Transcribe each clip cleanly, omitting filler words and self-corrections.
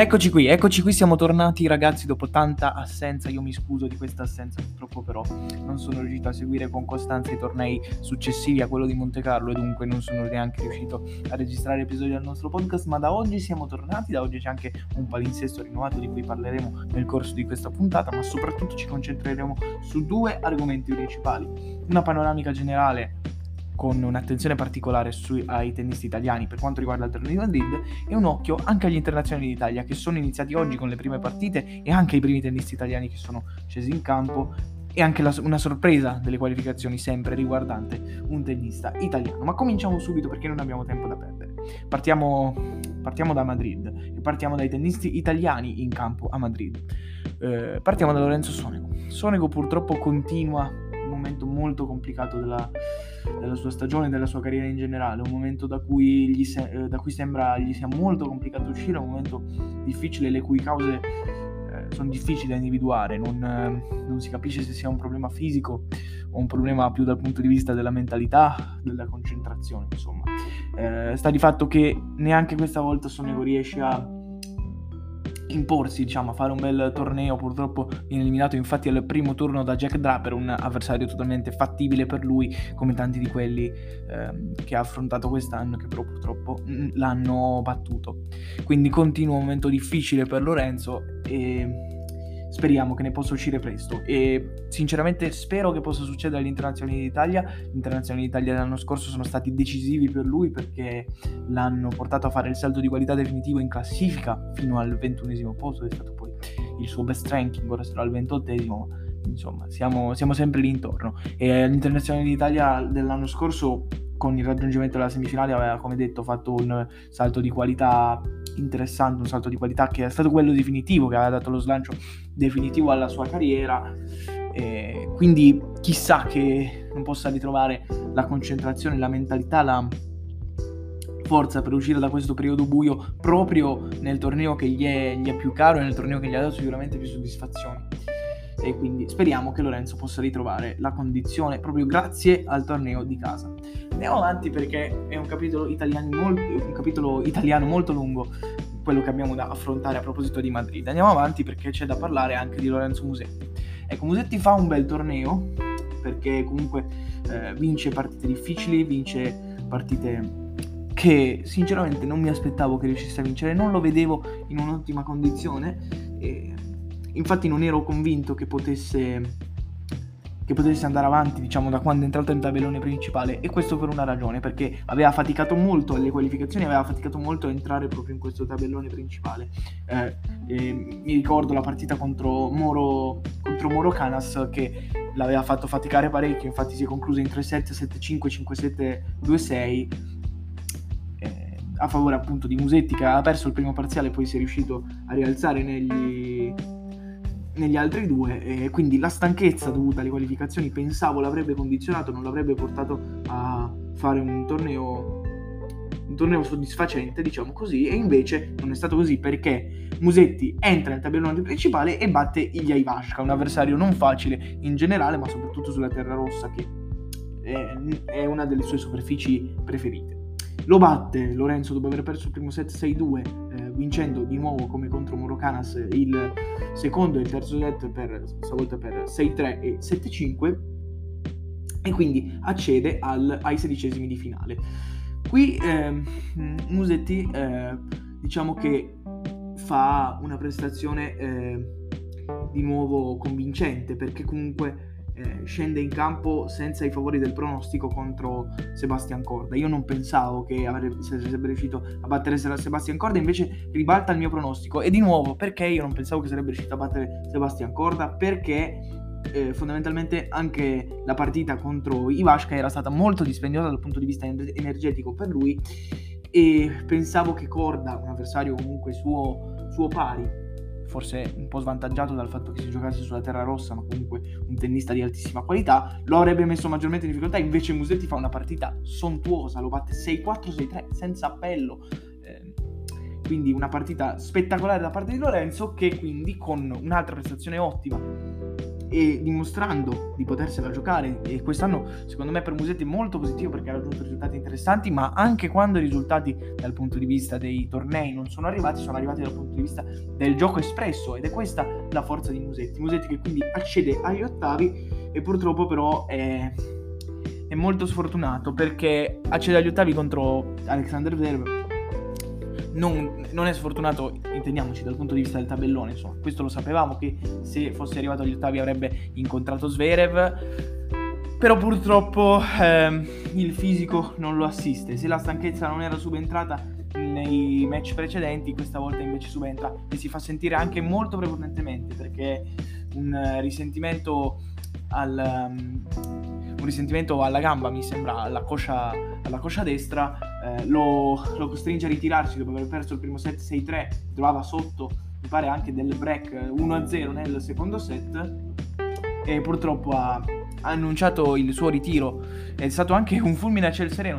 Eccoci qui, siamo tornati ragazzi dopo tanta assenza. Io mi scuso di questa assenza, purtroppo però non sono riuscito a seguire con costanza i tornei successivi a quello di Monte Carlo e dunque non sono neanche riuscito a registrare episodi del nostro podcast, ma da oggi siamo tornati, da oggi c'è anche un palinsesto rinnovato di cui parleremo nel corso di questa puntata, ma soprattutto ci concentreremo su due argomenti principali, una panoramica generale con un'attenzione particolare ai tennisti italiani per quanto riguarda il torneo di Madrid e un occhio anche agli internazionali d'Italia che sono iniziati oggi con le prime partite e anche i primi tennisti italiani che sono scesi in campo e anche una sorpresa delle qualificazioni sempre riguardante un tennista italiano. Ma cominciamo subito perché non abbiamo tempo da perdere. Partiamo da Madrid e partiamo dai tennisti italiani in campo a Madrid. Partiamo da Lorenzo Sonego. Sonego purtroppo continua un momento molto complicato della sua stagione, della sua carriera in generale, un momento da cui sembra gli sia molto complicato uscire, un momento difficile le cui cause sono difficili da individuare, non si capisce se sia un problema fisico o un problema più dal punto di vista della mentalità, della concentrazione, insomma. Sta di fatto che neanche questa volta Sonego riesce a imporsi, diciamo, a fare un bel torneo. Purtroppo viene eliminato infatti al primo turno da Jack Draper, un avversario totalmente fattibile per lui come tanti di quelli che ha affrontato quest'anno, che però purtroppo l'hanno battuto. Quindi continua un momento difficile per Lorenzo e speriamo che ne possa uscire presto e sinceramente spero che possa succedere all'Internazionale d'Italia. Gli Internazionali d'Italia l'anno scorso sono stati decisivi per lui perché l'hanno portato a fare il salto di qualità definitivo in classifica fino al 21esimo posto, è stato poi il suo best ranking, ora sarà al 28esimo, ma insomma siamo sempre lì intorno. E l'Internazionale d'Italia dell'anno scorso con il raggiungimento della semifinale aveva, come detto, fatto un salto di qualità interessante, un salto di qualità che è stato quello definitivo, che aveva dato lo slancio definitivo alla sua carriera, quindi chissà che non possa ritrovare la concentrazione, la mentalità, la forza per uscire da questo periodo buio proprio nel torneo che gli è più caro e nel torneo che gli ha dato sicuramente più soddisfazioni. E quindi speriamo che Lorenzo possa ritrovare la condizione proprio grazie al torneo di casa. Andiamo avanti perché è un capitolo italiano molto lungo quello che abbiamo da affrontare a proposito di Madrid. Andiamo avanti perché c'è da parlare anche di Lorenzo Musetti. Ecco, Musetti fa un bel torneo perché comunque vince partite difficili, vince partite che sinceramente non mi aspettavo che riuscisse a vincere, non lo vedevo in un'ottima condizione e infatti non ero convinto che potesse andare avanti, diciamo, da quando è entrato nel tabellone principale, e questo per una ragione, perché aveva faticato molto alle qualificazioni, aveva faticato molto a entrare proprio in questo tabellone principale. Mi ricordo la partita contro Moro Cañas che l'aveva fatto faticare parecchio, infatti si è conclusa in 3-7, 7-5, 5-7, 2-6 a favore appunto di Musetti, che aveva perso il primo parziale, poi si è riuscito a rialzare negli altri due, e quindi la stanchezza dovuta alle qualificazioni pensavo l'avrebbe condizionato, non l'avrebbe portato a fare un torneo soddisfacente, diciamo così, e invece non è stato così perché Musetti entra nel tabellone principale e batte Ilya Ivashka, un avversario non facile in generale, ma soprattutto sulla terra rossa che è una delle sue superfici preferite. Lo batte Lorenzo dopo aver perso il primo set 6-2, vincendo di nuovo come contro Moro Cañas il secondo e il terzo set stavolta per 6-3 e 7-5 e quindi accede ai sedicesimi di finale. Qui Musetti diciamo che fa una prestazione di nuovo convincente perché comunque scende in campo senza i favori del pronostico contro Sebastian Korda. Io non pensavo che sarebbe riuscito a battere Sebastian Korda, invece ribalta il mio pronostico. E di nuovo, perché io non pensavo che sarebbe riuscito a battere Sebastian Korda? Perché fondamentalmente anche la partita contro Ivashka era stata molto dispendiosa dal punto di vista energetico per lui e pensavo che Korda, un avversario comunque suo pari, forse un po' svantaggiato dal fatto che si giocasse sulla terra rossa, ma comunque un tennista di altissima qualità, lo avrebbe messo maggiormente in difficoltà. Invece Musetti fa una partita sontuosa, lo batte 6-4, 6-3, senza appello, quindi una partita spettacolare da parte di Lorenzo, che quindi con un'altra prestazione ottima e dimostrando di potersela giocare. E quest'anno secondo me per Musetti è molto positivo, perché ha raggiunto risultati interessanti, ma anche quando i risultati dal punto di vista dei tornei non sono arrivati, sono arrivati dal punto di vista del gioco espresso, ed è questa la forza di Musetti che quindi accede agli ottavi. E purtroppo però è molto sfortunato, perché accede agli ottavi contro Alexander Zverev. Non è sfortunato, intendiamoci, dal punto di vista del tabellone, insomma. Questo lo sapevamo, che se fosse arrivato agli ottavi avrebbe incontrato Zverev, però purtroppo il fisico non lo assiste. Se la stanchezza non era subentrata nei match precedenti, questa volta invece subentra e si fa sentire anche molto prepotentemente, perché un risentimento alla gamba, mi sembra, alla coscia destra, lo costringe a ritirarsi dopo aver perso il primo set 6-3, trovava sotto, mi pare, anche del break 1-0 nel secondo set, e purtroppo ha annunciato il suo ritiro. È stato anche un fulmine a ciel sereno,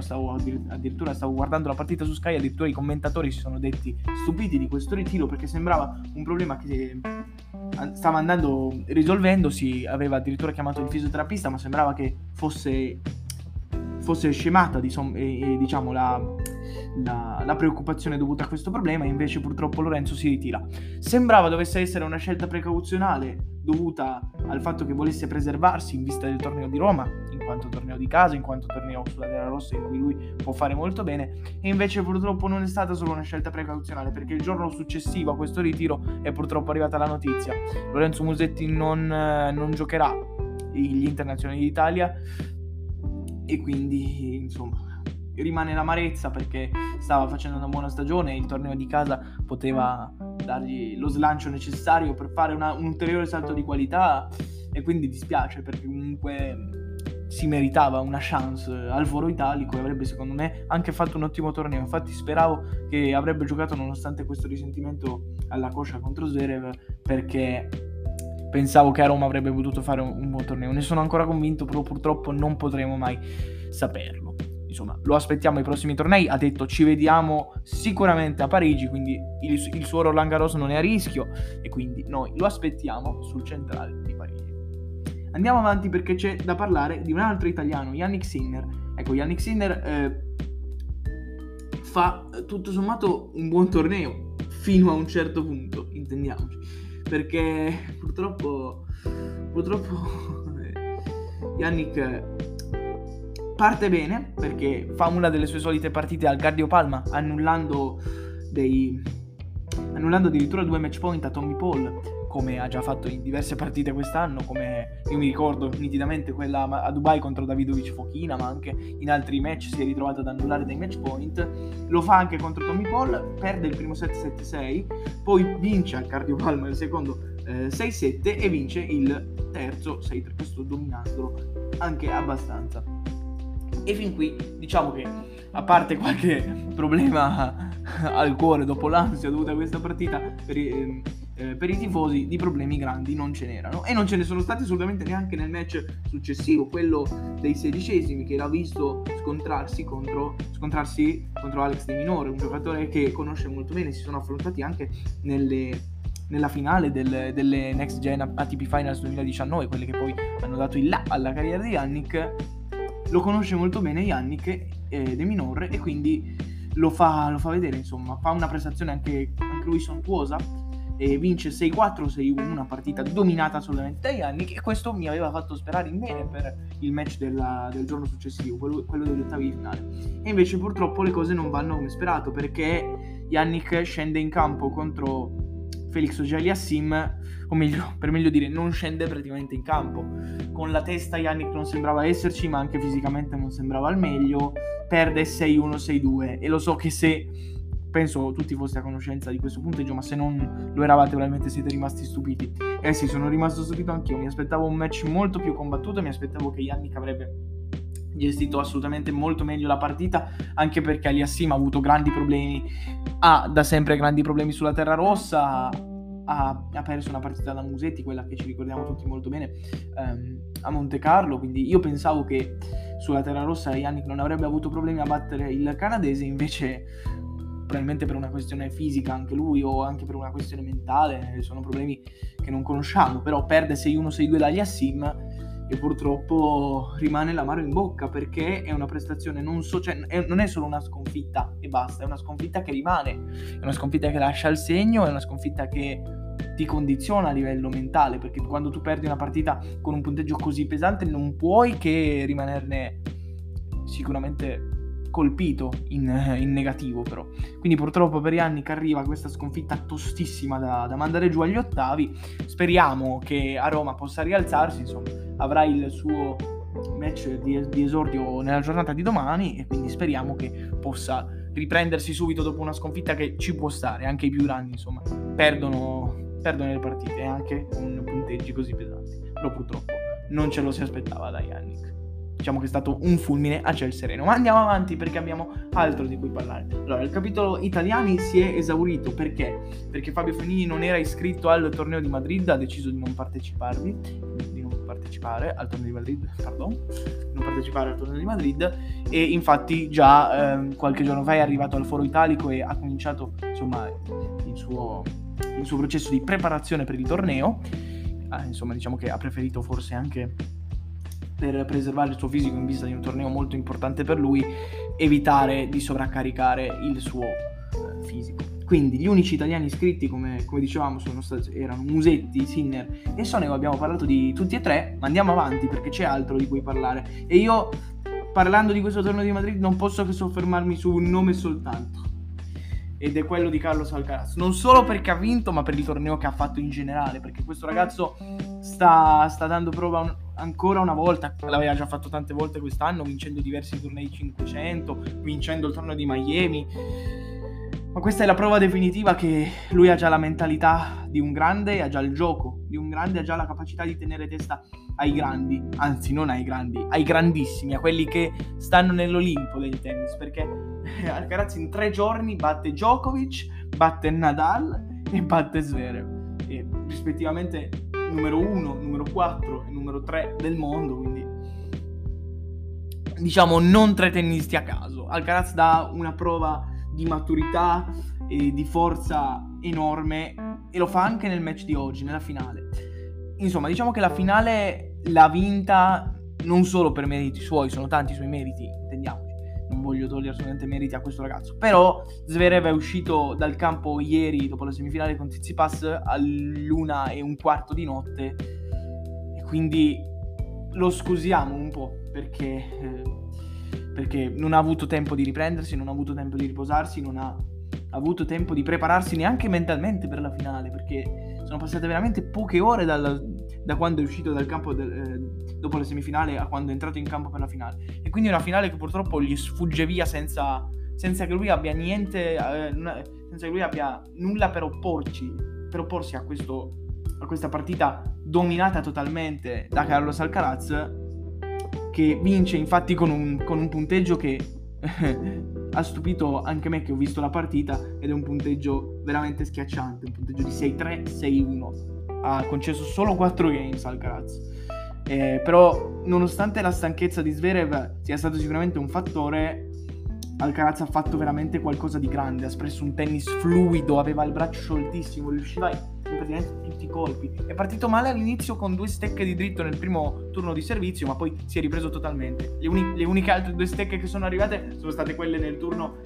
addirittura stavo guardando la partita su Sky, addirittura i commentatori si sono detti stupiti di questo ritiro, perché sembrava un problema che stava andando risolvendosi. Aveva addirittura chiamato il fisioterapista, ma sembrava che fosse scemata diciamo la preoccupazione dovuta a questo problema. Invece purtroppo Lorenzo si ritira. Sembrava dovesse essere una scelta precauzionale dovuta al fatto che volesse preservarsi in vista del torneo di Roma, in quanto torneo di casa, in quanto torneo sulla terra rossa in cui lui può fare molto bene. E invece purtroppo non è stata solo una scelta precauzionale, perché il giorno successivo a questo ritiro è purtroppo arrivata la notizia: Lorenzo Musetti non giocherà gli Internazionali d'Italia, e quindi insomma rimane l'amarezza, perché stava facendo una buona stagione, il torneo di casa poteva dargli lo slancio necessario per fare un ulteriore salto di qualità, e quindi dispiace, perché comunque si meritava una chance al Foro Italico e avrebbe secondo me anche fatto un ottimo torneo. Infatti speravo che avrebbe giocato nonostante questo risentimento alla coscia contro Zverev, perché pensavo che a Roma avrebbe potuto fare un buon torneo. Ne sono ancora convinto, però purtroppo non potremo mai saperlo. Insomma, lo aspettiamo ai prossimi tornei. Ha detto: ci vediamo sicuramente a Parigi, quindi il suo Roland Garros non è a rischio, e quindi noi lo aspettiamo sul centrale di Parigi. Andiamo avanti, perché c'è da parlare di un altro italiano, Jannik Sinner. Ecco, Jannik Sinner fa tutto sommato un buon torneo fino a un certo punto, intendiamoci, perché purtroppo Jannik parte bene, perché fa una delle sue solite partite al cardiopalma, annullando addirittura 2 match point a Tommy Paul, come ha già fatto in diverse partite quest'anno, come io mi ricordo nitidamente quella a Dubai contro Davidovic Fochina, ma anche in altri match si è ritrovato ad annullare dei match point. Lo fa anche contro Tommy Paul, perde il primo set 7-6, poi vince al cardiopalma il secondo 6-7 e vince il terzo 6-3, questo dominandolo anche abbastanza. E fin qui diciamo che, a parte qualche problema al cuore dopo l'ansia dovuta a questa partita per i tifosi, di problemi grandi non ce n'erano, e non ce ne sono stati assolutamente neanche nel match successivo, quello dei sedicesimi, che l'ha visto scontrarsi contro Alex De Minaur, un giocatore che conosce molto bene. Si sono affrontati anche nella finale delle Next Gen ATP Finals 2019, quelle che poi hanno dato il là alla carriera di Jannik. Lo conosce molto bene Jannik De Minaur, e quindi lo fa vedere, insomma. Fa una prestazione anche lui sontuosa, e vince 6-4, 6-1, una partita dominata solamente da Jannik, e questo mi aveva fatto sperare in bene per il match del giorno successivo, quello degli ottavi di finale. E invece purtroppo le cose non vanno come sperato, perché Jannik scende in campo contro Felix Geliassim, o meglio, per meglio dire, non scende praticamente in campo. Con la testa Jannik non sembrava esserci, ma anche fisicamente non sembrava al meglio. Perde 6-1, 6-2, e lo so che penso tutti foste a conoscenza di questo punteggio, ma se non lo eravate probabilmente siete rimasti stupiti. Sì, sono rimasto stupito anch'io, mi aspettavo un match molto più combattuto, mi aspettavo che Jannik avrebbe gestito assolutamente molto meglio la partita, anche perché Geliassim ha avuto grandi problemi, ha da sempre grandi problemi sulla terra rossa, ha perso una partita da Musetti, quella che ci ricordiamo tutti molto bene, a Monte Carlo. Quindi io pensavo che sulla terra rossa Jannik non avrebbe avuto problemi a battere il canadese, invece probabilmente per una questione fisica anche lui, o anche per una questione mentale, sono problemi che non conosciamo, però perde 6-1, 6-2 da Geliassim e purtroppo rimane l'amaro in bocca, perché è una prestazione non è solo una sconfitta e basta, è una sconfitta che rimane, è una sconfitta che lascia il segno, è una sconfitta che ti condiziona a livello mentale, perché quando tu perdi una partita con un punteggio così pesante non puoi che rimanerne sicuramente colpito in negativo. Però quindi purtroppo per Jannik arriva questa sconfitta tostissima da mandare giù agli ottavi. Speriamo che a Roma possa rialzarsi, insomma avrà il suo match di esordio nella giornata di domani, e quindi speriamo che possa riprendersi subito dopo una sconfitta che ci può stare. Anche i più grandi insomma perdono le partite anche con punteggi così pesanti, però purtroppo non ce lo si aspettava da Jannik. Diciamo che è stato un fulmine a ciel sereno, ma andiamo avanti perché abbiamo altro di cui parlare. Allora, il capitolo italiani si è esaurito. Perché? Perché Fabio Fognini non era iscritto al torneo di Madrid, ha deciso di non partecipare al torneo di Madrid, e infatti già qualche giorno fa è arrivato al Foro Italico e ha cominciato insomma il suo processo di preparazione per il torneo. Insomma diciamo che ha preferito forse anche, per preservare il suo fisico in vista di un torneo molto importante per lui, evitare di sovraccaricare il suo fisico. Quindi gli unici italiani iscritti, come dicevamo, erano Musetti, Sinner e Sonego. Abbiamo parlato di tutti e tre, ma andiamo avanti perché c'è altro di cui parlare. E io, parlando di questo torneo di Madrid, non posso che soffermarmi su un nome soltanto, ed è quello di Carlos Alcaraz. Non solo perché ha vinto, ma per il torneo che ha fatto in generale, perché questo ragazzo sta dando prova ancora una volta. L'aveva già fatto tante volte quest'anno, vincendo diversi tornei 500, vincendo il torneo di Miami, ma questa è la prova definitiva che lui ha già la mentalità di un grande, ha già il gioco di un grande, ha già la capacità di tenere testa ai grandi, anzi non ai grandi, ai grandissimi, a quelli che stanno nell'Olimpo del tennis, perché Alcaraz in 3 giorni batte Djokovic, batte Nadal e batte Zverev, e rispettivamente numero 1, numero 4 e numero 3 del mondo. Quindi diciamo non 3 tennisti a caso. Alcaraz dà una prova di maturità e di forza enorme, e lo fa anche nel match di oggi, nella finale. Insomma diciamo che la finale l'ha vinta non solo per meriti suoi, sono tanti i suoi meriti, intendiamo, non voglio togliere assolutamente meriti a questo ragazzo, però Zverev è uscito dal campo ieri dopo la semifinale con Tsitsipas all'1:15 di notte, e quindi lo scusiamo un po' perché non ha avuto tempo di riprendersi, non ha avuto tempo di riposarsi, non ha avuto tempo di prepararsi neanche mentalmente per la finale, perché sono passate veramente poche ore da quando è uscito dal campo dopo la semifinale a quando è entrato in campo per la finale, e quindi una finale che purtroppo gli sfugge via senza che lui abbia niente, senza che lui abbia nulla per opporsi a questa partita dominata totalmente da Carlos Alcaraz, che vince infatti con un punteggio che ha stupito anche me, che ho visto la partita, ed è un punteggio veramente schiacciante, un punteggio di 6-3, 6-1. Ha concesso solo 4 games Alcaraz, però nonostante la stanchezza di Zverev sia stato sicuramente un fattore, Alcaraz ha fatto veramente qualcosa di grande, ha espresso un tennis fluido, aveva il braccio scioltissimo, riusciva praticamente tutti i colpi. È partito male all'inizio con 2 stecche di dritto nel primo turno di servizio, ma poi si è ripreso totalmente. Le uniche altre 2 stecche che sono arrivate sono state quelle nel turno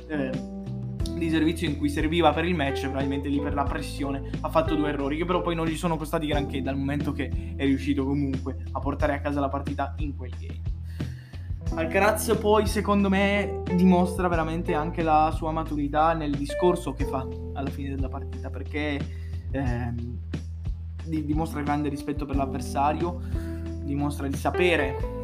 di servizio in cui serviva per il match, probabilmente lì per la pressione ha fatto 2 errori che però poi non gli sono costati granché, dal momento che è riuscito comunque a portare a casa la partita in quel game. Alcaraz poi secondo me dimostra veramente anche la sua maturità nel discorso che fa alla fine della partita, perché dimostra grande rispetto per l'avversario, dimostra di sapere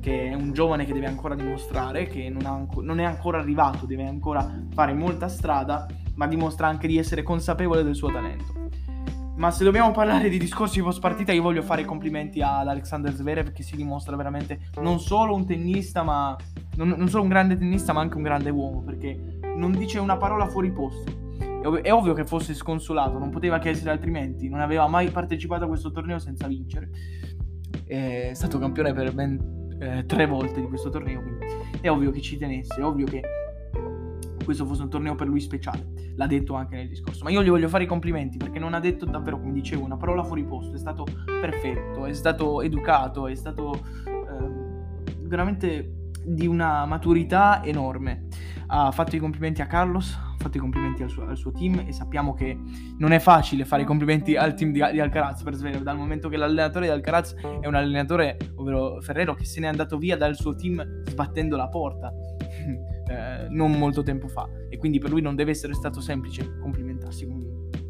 che è un giovane che deve ancora dimostrare, che non è ancora arrivato, deve ancora fare molta strada, ma dimostra anche di essere consapevole del suo talento. Ma se dobbiamo parlare di discorsi post partita, io voglio fare complimenti ad Alexander Zverev, che si dimostra veramente non solo un tennista, ma non solo un grande tennista, ma anche un grande uomo, perché non dice una parola fuori posto. È ovvio che fosse sconsolato, non poteva che essere altrimenti, non aveva mai partecipato a questo torneo senza vincere, è stato campione per ben 3 volte di questo torneo, quindi è ovvio che ci tenesse, è ovvio che questo fosse un torneo per lui speciale, l'ha detto anche nel discorso, ma io gli voglio fare i complimenti perché non ha detto davvero, come dicevo, una parola fuori posto, è stato perfetto, è stato educato, è stato veramente di una maturità enorme. Ha fatto i complimenti a Carlos, ha fatto i complimenti al suo team, e sappiamo che non è facile fare i complimenti al team di Alcaraz per Zverev, dal momento che l'allenatore di Alcaraz è un allenatore, ovvero Ferrero, che se n'è andato via dal suo team sbattendo la porta non molto tempo fa, e quindi per lui non deve essere stato semplice complimentarsi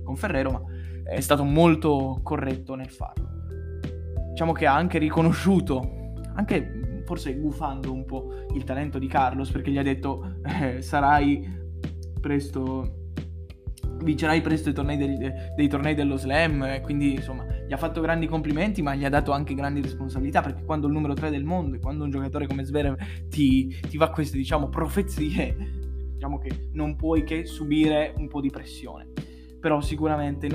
con Ferrero, ma è stato molto corretto nel farlo. Diciamo che ha anche riconosciuto, anche forse gufando un po', il talento di Carlos, perché gli ha detto vincerai presto i tornei dei tornei dello Slam, quindi insomma gli ha fatto grandi complimenti, ma gli ha dato anche grandi responsabilità, perché quando il numero 3 del mondo e quando un giocatore come Zverev ti va queste, diciamo, profezie, diciamo che non puoi che subire un po' di pressione. Però sicuramente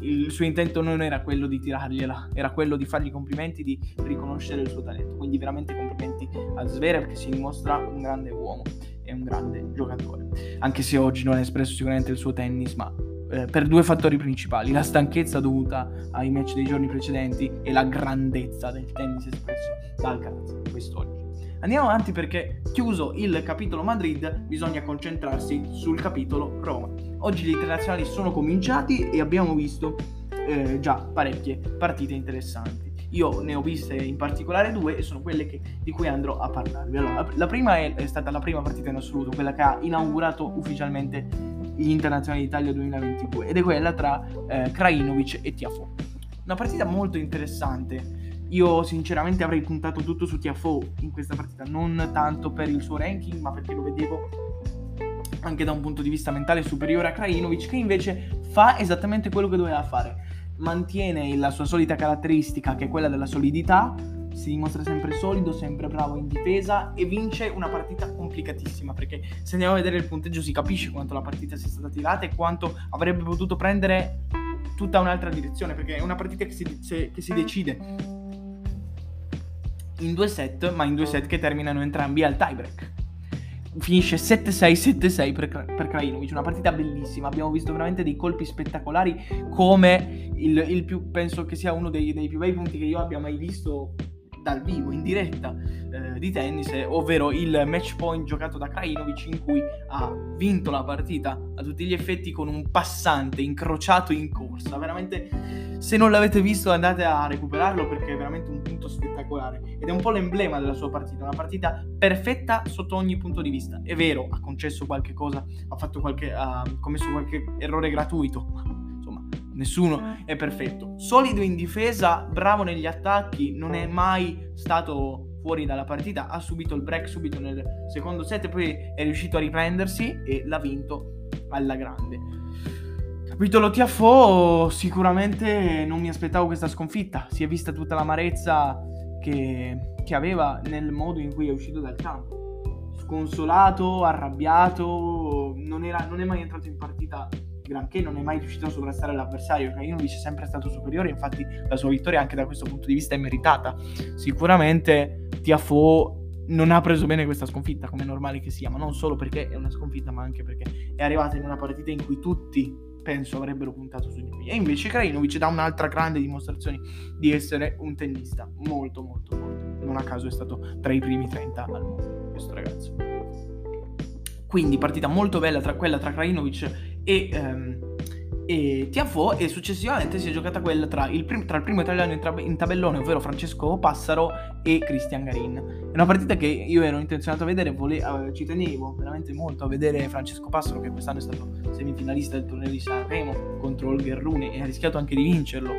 il suo intento non era quello di tirargliela, era quello di fargli complimenti, di riconoscere il suo talento. Quindi veramente complimenti a Zverev, che si dimostra un grande uomo e un grande giocatore, anche se oggi non ha espresso sicuramente il suo tennis, ma per due fattori principali: la stanchezza dovuta ai match dei giorni precedenti e la grandezza del tennis espresso da Alcaraz quest'oggi. Andiamo avanti, perché chiuso il capitolo Madrid bisogna concentrarsi sul capitolo Roma. Oggi gli internazionali sono cominciati e abbiamo visto già parecchie partite interessanti. Io ne ho viste in particolare due, e sono quelle di cui andrò a parlarvi. Allora, la prima è stata la prima partita in assoluto, quella che ha inaugurato ufficialmente gli Internazionali d'Italia 2022, ed è quella tra Krajinovic e Tiafoe. Una partita molto interessante. Io sinceramente avrei puntato tutto su Tiafoe in questa partita, non tanto per il suo ranking, ma perché lo vedevo anche da un punto di vista mentale superiore a Krajinovic, che invece fa esattamente quello che doveva fare. Mantiene la sua solita caratteristica, che è quella della solidità, si dimostra sempre solido, sempre bravo in difesa, e vince una partita complicatissima, perché se andiamo a vedere il punteggio si capisce quanto la partita sia stata tirata e quanto avrebbe potuto prendere tutta un'altra direzione, perché è una partita che si decide in due set, ma in due set che terminano entrambi al tiebreak. Finisce 7-6, 7-6 per Krajinovic, una partita bellissima. Abbiamo visto veramente dei colpi spettacolari, come il più, penso che sia uno dei più bei punti che io abbia mai visto dal vivo, in diretta, di tennis, ovvero il match point giocato da Krajinovic, in cui ha vinto la partita a tutti gli effetti con un passante incrociato in corsa. Veramente, se non l'avete visto, andate a recuperarlo, perché è veramente un punto spettacolare ed è un po' l'emblema della sua partita, una partita perfetta sotto ogni punto di vista. È vero, ha concesso qualche cosa, ha commesso qualche errore gratuito, nessuno è perfetto, solido in difesa, bravo negli attacchi, non è mai stato fuori dalla partita, ha subito il break subito nel secondo set, poi è riuscito a riprendersi e l'ha vinto alla grande. Capitolo Tiafoe, sicuramente non mi aspettavo questa sconfitta, si è vista tutta l'amarezza che aveva nel modo in cui è uscito dal campo, sconsolato, arrabbiato, non è mai entrato in partita granché, non è mai riuscito a sovrastare l'avversario. Krajinovic è sempre stato superiore, infatti la sua vittoria anche da questo punto di vista è meritata. Sicuramente Tiafoe non ha preso bene questa sconfitta, come è normale che sia, ma non solo perché è una sconfitta, ma anche perché è arrivata in una partita in cui tutti, penso, avrebbero puntato su di lui, e invece Krajinovic dà un'altra grande dimostrazione di essere un tennista molto molto forte. Non a caso è stato tra i primi 30 al mondo questo ragazzo. Quindi partita molto bella quella tra Krajinovic e Tiafoe, e successivamente si è giocata quella tra il primo italiano in tabellone, ovvero Francesco Passaro, e Cristian Garin. È una partita che io ero intenzionato a vedere, ci tenevo veramente molto a vedere Francesco Passaro, che quest'anno è stato semifinalista del torneo di Sanremo contro Holger Rune e ha rischiato anche di vincerlo,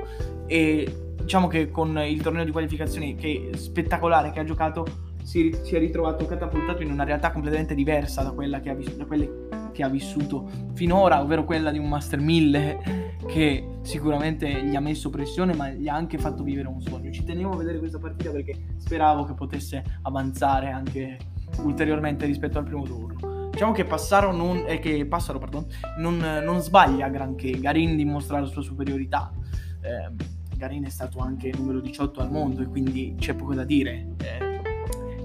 e diciamo che con il torneo di qualificazioni che spettacolare che ha giocato si è ritrovato catapultato in una realtà completamente diversa da quella che ha visto, da quelle che ha vissuto finora, ovvero quella di un Master 1000 che sicuramente gli ha messo pressione, ma gli ha anche fatto vivere un sogno. Ci tenevo a vedere questa partita perché speravo che potesse avanzare anche ulteriormente rispetto al primo turno. Diciamo che Passaro non sbaglia granché, Garin dimostra la sua superiorità. Garin è stato anche numero 18 al mondo e quindi c'è poco da dire.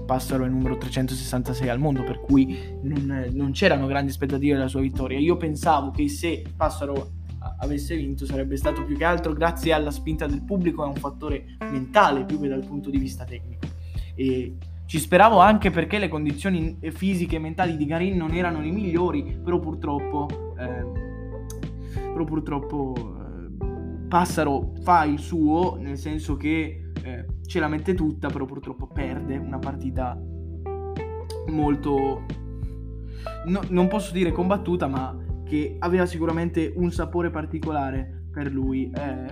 Passaro è il numero 366 al mondo, per cui non c'erano grandi aspettative della sua vittoria. Io pensavo che se Passaro avesse vinto sarebbe stato più che altro grazie alla spinta del pubblico, è un fattore mentale più che dal punto di vista tecnico, e ci speravo anche perché le condizioni fisiche e mentali di Garin non erano le migliori, però purtroppo Passaro fa il suo, nel senso che ce la mette tutta, però purtroppo perde una partita molto, non posso dire combattuta, ma che aveva sicuramente un sapore particolare per lui,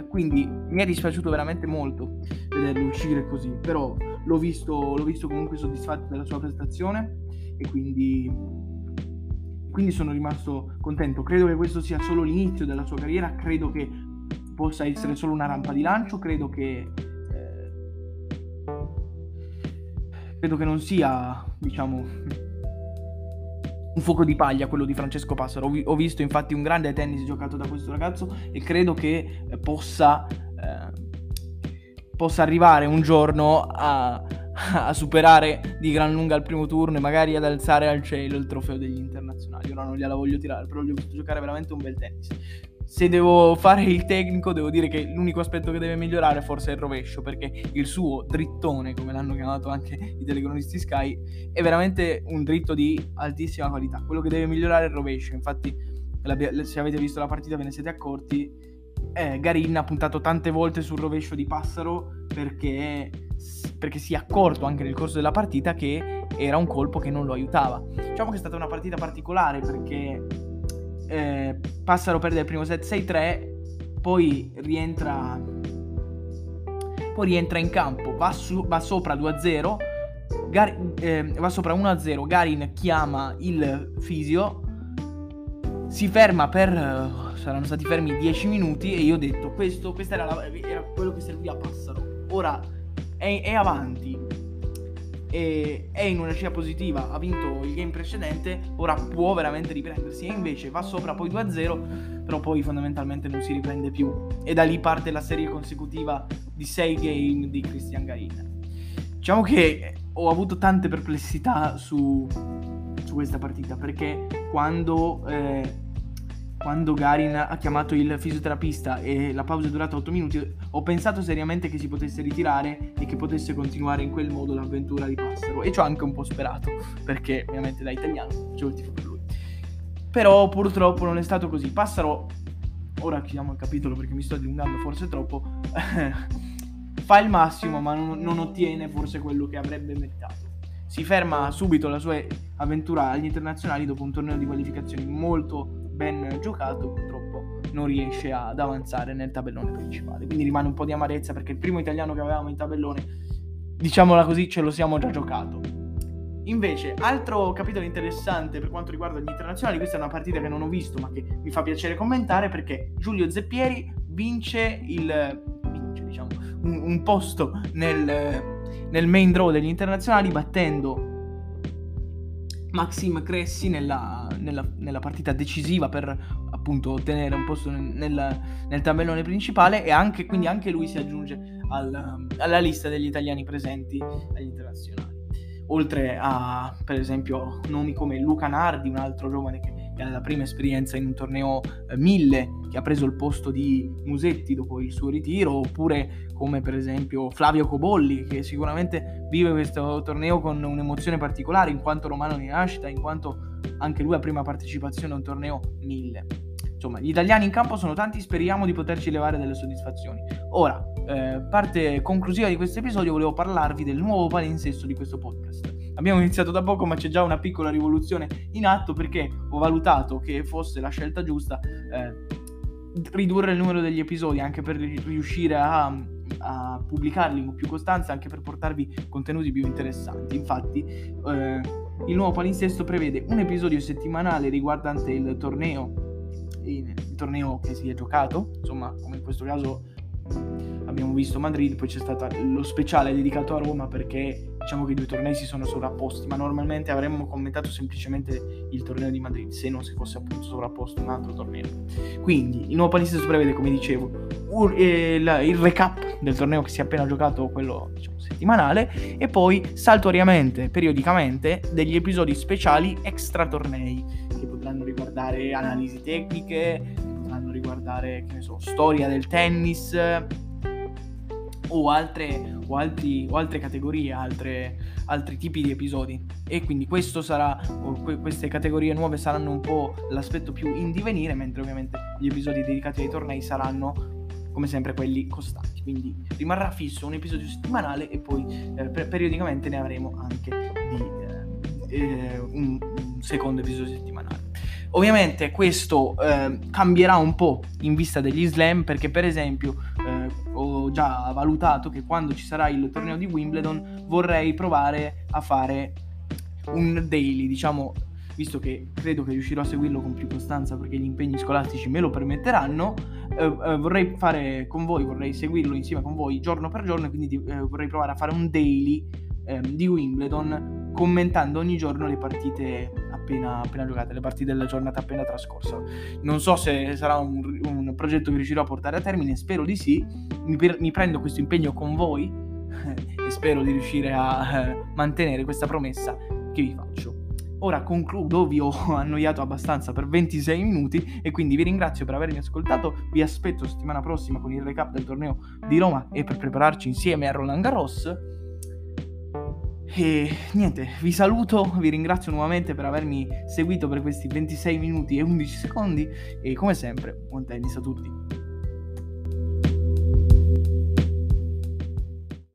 quindi mi è dispiaciuto veramente molto vederlo uscire così, però l'ho visto comunque soddisfatto della sua prestazione e quindi sono rimasto contento. Credo che questo sia solo l'inizio della sua carriera, credo che possa essere solo una rampa di lancio, credo che non sia, diciamo, un fuoco di paglia quello di Francesco Passaro. Ho visto infatti un grande tennis giocato da questo ragazzo e credo che possa arrivare un giorno a superare di gran lunga il primo turno e magari ad alzare al cielo il trofeo degli internazionali. Ora non gliela voglio tirare, però gli ho visto giocare veramente un bel tennis. Se devo fare il tecnico, devo dire che l'unico aspetto che deve migliorare forse è il rovescio, perché il suo drittone, come l'hanno chiamato anche i telecronisti Sky, è veramente un dritto di altissima qualità. Quello che deve migliorare è il rovescio. Infatti, se avete visto la partita ve ne siete accorti, Garin ha puntato tante volte sul rovescio di Passaro perché si è accorto anche nel corso della partita che era un colpo che non lo aiutava. Diciamo che è stata una partita particolare perché Passaro perde il primo set 6-3, poi rientra in campo, va sopra 2-0, va sopra 1-0, Garin chiama il fisio, si ferma per... saranno stati fermi 10 minuti e io ho detto questo era quello che serviva a Passaro. Ora è avanti, è in una scia positiva, ha vinto il game precedente, ora può veramente riprendersi, e invece va sopra poi 2-0, però poi fondamentalmente non si riprende più e da lì parte la serie consecutiva di 6 game di Cristian Garin. Diciamo che ho avuto tante perplessità su questa partita, perché quando Garin ha chiamato il fisioterapista e la pausa è durata 8 minuti, ho pensato seriamente che si potesse ritirare e che potesse continuare in quel modo l'avventura di Passaro, e ci ho anche un po' sperato, perché ovviamente da italiano c'è il tifo per lui. Però purtroppo non è stato così. Passaro, ora chiudiamo il capitolo perché mi sto dilungando forse troppo, fa il massimo ma non ottiene forse quello che avrebbe meritato. Si ferma subito la sua avventura agli internazionali dopo un torneo di qualificazioni molto ben giocato, purtroppo non riesce ad avanzare nel tabellone principale, quindi rimane un po' di amarezza perché il primo italiano che avevamo in tabellone, diciamola così, ce lo siamo già giocato. Invece, altro capitolo interessante per quanto riguarda gli internazionali, questa è una partita che non ho visto ma che mi fa piacere commentare, perché Giulio Zeppieri vince un posto nel main draw degli internazionali battendo Maxime Cressy nella partita decisiva per appunto ottenere un posto nel tabellone principale, e quindi anche lui si aggiunge alla lista degli italiani presenti agli internazionali, oltre a per esempio nomi come Luca Nardi, un altro giovane che ha la prima esperienza in un torneo 1000, che ha preso il posto di Musetti dopo il suo ritiro, oppure come per esempio Flavio Cobolli, che sicuramente vive questo torneo con un'emozione particolare in quanto romano di nascita, in quanto anche lui ha prima partecipazione a un torneo 1000. Insomma, gli italiani in campo sono tanti, speriamo di poterci levare delle soddisfazioni. Ora, parte conclusiva di questo episodio, volevo parlarvi del nuovo palinsesto di questo podcast. Abbiamo iniziato da poco ma c'è già una piccola rivoluzione in atto, perché ho valutato che fosse la scelta giusta ridurre il numero degli episodi, anche per riuscire a pubblicarli con più costanza, anche per portarvi contenuti più interessanti. Infatti il nuovo palinsesto prevede un episodio settimanale riguardante il torneo che si è giocato, insomma come in questo caso abbiamo visto Madrid, poi c'è stato lo speciale dedicato a Roma, perché diciamo che i due tornei si sono sovrapposti, ma normalmente avremmo commentato semplicemente il torneo di Madrid se non si fosse appunto sovrapposto un altro torneo. Quindi il nuovo palinsesto prevede, come dicevo, il recap del torneo che si è appena giocato, quello diciamo settimanale, e poi saltuariamente, periodicamente, degli episodi speciali extra tornei che potranno riguardare analisi tecniche, che potranno riguardare, che ne so, storia del tennis o altre categorie, altri tipi di episodi. E quindi questo sarà, queste categorie nuove saranno un po' l'aspetto più in divenire, mentre ovviamente gli episodi dedicati ai tornei saranno come sempre quelli costanti. Quindi rimarrà fisso un episodio settimanale e poi periodicamente ne avremo anche un secondo episodio settimanale. Ovviamente questo cambierà un po' in vista degli slam, perché per esempio ho già valutato che quando ci sarà il torneo di Wimbledon vorrei provare a fare un daily, diciamo, visto che credo che riuscirò a seguirlo con più costanza perché gli impegni scolastici me lo permetteranno. Vorrei fare con voi, vorrei seguirlo insieme con voi giorno per giorno, quindi vorrei provare a fare un daily di Wimbledon, commentando ogni giorno le partite appena giocate, le partite della giornata appena trascorsa. Non so se sarà un progetto che riuscirò a portare a termine, spero di sì. Mi prendo questo impegno con voi e spero di riuscire a mantenere questa promessa che vi faccio. Ora concludo, vi ho annoiato abbastanza per 26 minuti e quindi vi ringrazio per avermi ascoltato, vi aspetto settimana prossima con il recap del torneo di Roma e per prepararci insieme a Roland Garros. E niente, vi saluto, vi ringrazio nuovamente per avermi seguito per questi 26 minuti e 11 secondi e come sempre buon tennis a tutti.